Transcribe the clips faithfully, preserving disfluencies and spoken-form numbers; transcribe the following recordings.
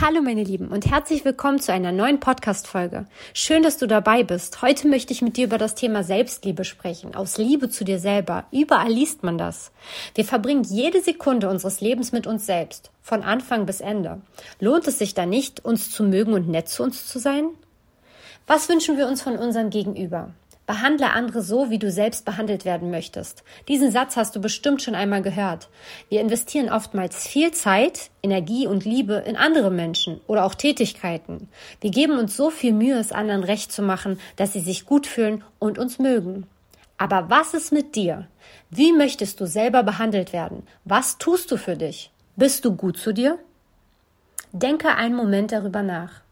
Hallo meine Lieben und herzlich willkommen zu einer neuen Podcast-Folge. Schön, dass du dabei bist. Heute möchte ich mit dir über das Thema Selbstliebe sprechen, aus Liebe zu dir selber. Überall liest man das. Wir verbringen jede Sekunde unseres Lebens mit uns selbst, von Anfang bis Ende. Lohnt es sich da nicht, uns zu mögen und nett zu uns zu sein? Was wünschen wir uns von unserem Gegenüber? Behandle andere so, wie du selbst behandelt werden möchtest. Diesen Satz hast du bestimmt schon einmal gehört. Wir investieren oftmals viel Zeit, Energie und Liebe in andere Menschen oder auch Tätigkeiten. Wir geben uns so viel Mühe, es anderen recht zu machen, dass sie sich gut fühlen und uns mögen. Aber was ist mit dir? Wie möchtest du selber behandelt werden? Was tust du für dich? Bist du gut zu dir? Denke einen Moment darüber nach.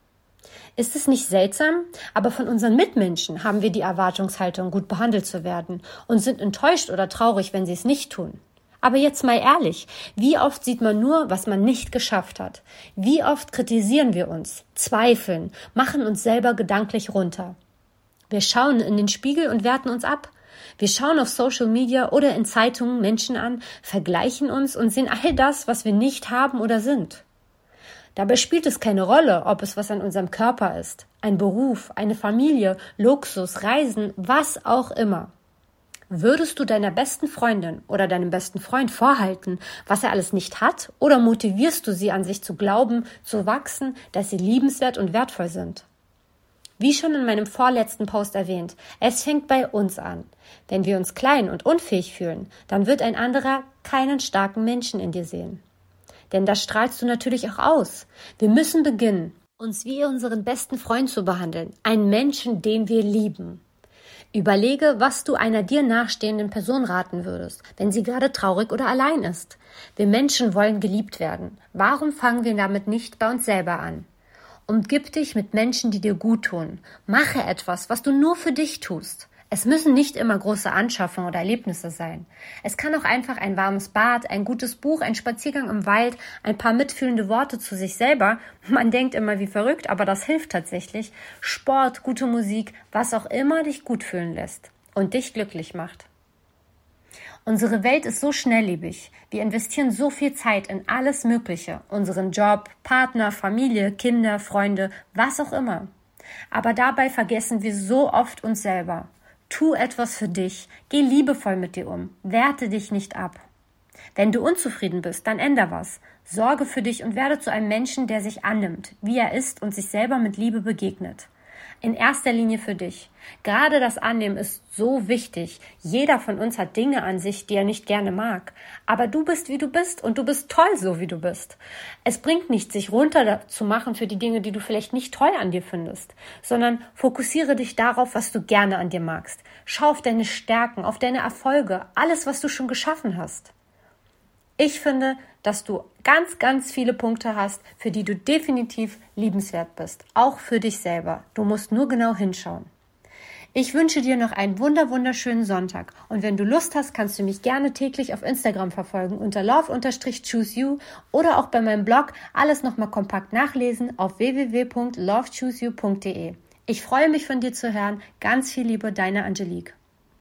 Ist es nicht seltsam? Aber von unseren Mitmenschen haben wir die Erwartungshaltung, gut behandelt zu werden und sind enttäuscht oder traurig, wenn sie es nicht tun. Aber jetzt mal ehrlich, wie oft sieht man nur, was man nicht geschafft hat? Wie oft kritisieren wir uns, zweifeln, machen uns selber gedanklich runter? Wir schauen in den Spiegel und werten uns ab. Wir schauen auf Social Media oder in Zeitungen Menschen an, vergleichen uns und sehen all das, was wir nicht haben oder sind. Dabei spielt es keine Rolle, ob es was an unserem Körper ist, ein Beruf, eine Familie, Luxus, Reisen, was auch immer. Würdest du deiner besten Freundin oder deinem besten Freund vorhalten, was er alles nicht hat, oder motivierst du sie an sich zu glauben, zu wachsen, dass sie liebenswert und wertvoll sind? Wie schon in meinem vorletzten Post erwähnt, es fängt bei uns an. Wenn wir uns klein und unfähig fühlen, dann wird ein anderer keinen starken Menschen in dir sehen. Denn das strahlst du natürlich auch aus. Wir müssen beginnen, uns wie unseren besten Freund zu behandeln, einen Menschen, den wir lieben. Überlege, was du einer dir nachstehenden Person raten würdest, wenn sie gerade traurig oder allein ist. Wir Menschen wollen geliebt werden. Warum fangen wir damit nicht bei uns selber an? Umgib dich mit Menschen, die dir gut tun. Mache etwas, was du nur für dich tust. Es müssen nicht immer große Anschaffungen oder Erlebnisse sein. Es kann auch einfach ein warmes Bad, ein gutes Buch, ein Spaziergang im Wald, ein paar mitfühlende Worte zu sich selber. Man denkt immer wie verrückt, aber das hilft tatsächlich. Sport, gute Musik, was auch immer dich gut fühlen lässt und dich glücklich macht. Unsere Welt ist so schnelllebig. Wir investieren so viel Zeit in alles Mögliche. Unseren Job, Partner, Familie, Kinder, Freunde, was auch immer. Aber dabei vergessen wir so oft uns selber. Tu etwas für dich, geh liebevoll mit dir um, werte dich nicht ab. Wenn du unzufrieden bist, dann änder was. Sorge für dich und werde zu einem Menschen, der sich annimmt, wie er ist und sich selber mit Liebe begegnet. In erster Linie für dich. Gerade das Annehmen ist so wichtig. Jeder von uns hat Dinge an sich, die er nicht gerne mag. Aber du bist, wie du bist und du bist toll, so wie du bist. Es bringt nichts, sich runter zu machen für die Dinge, die du vielleicht nicht toll an dir findest, sondern fokussiere dich darauf, was du gerne an dir magst. Schau auf deine Stärken, auf deine Erfolge, alles, was du schon geschaffen hast. Ich finde, dass du ganz, ganz viele Punkte hast, für die du definitiv liebenswert bist. Auch für dich selber. Du musst nur genau hinschauen. Ich wünsche dir noch einen wunder, wunderschönen Sonntag. Und wenn du Lust hast, kannst du mich gerne täglich auf Instagram verfolgen unter love Unterstrich choose you oder auch bei meinem Blog alles nochmal kompakt nachlesen auf w w w Punkt love choose you Punkt d e. Ich freue mich, von dir zu hören. Ganz viel Liebe, deine Angelique.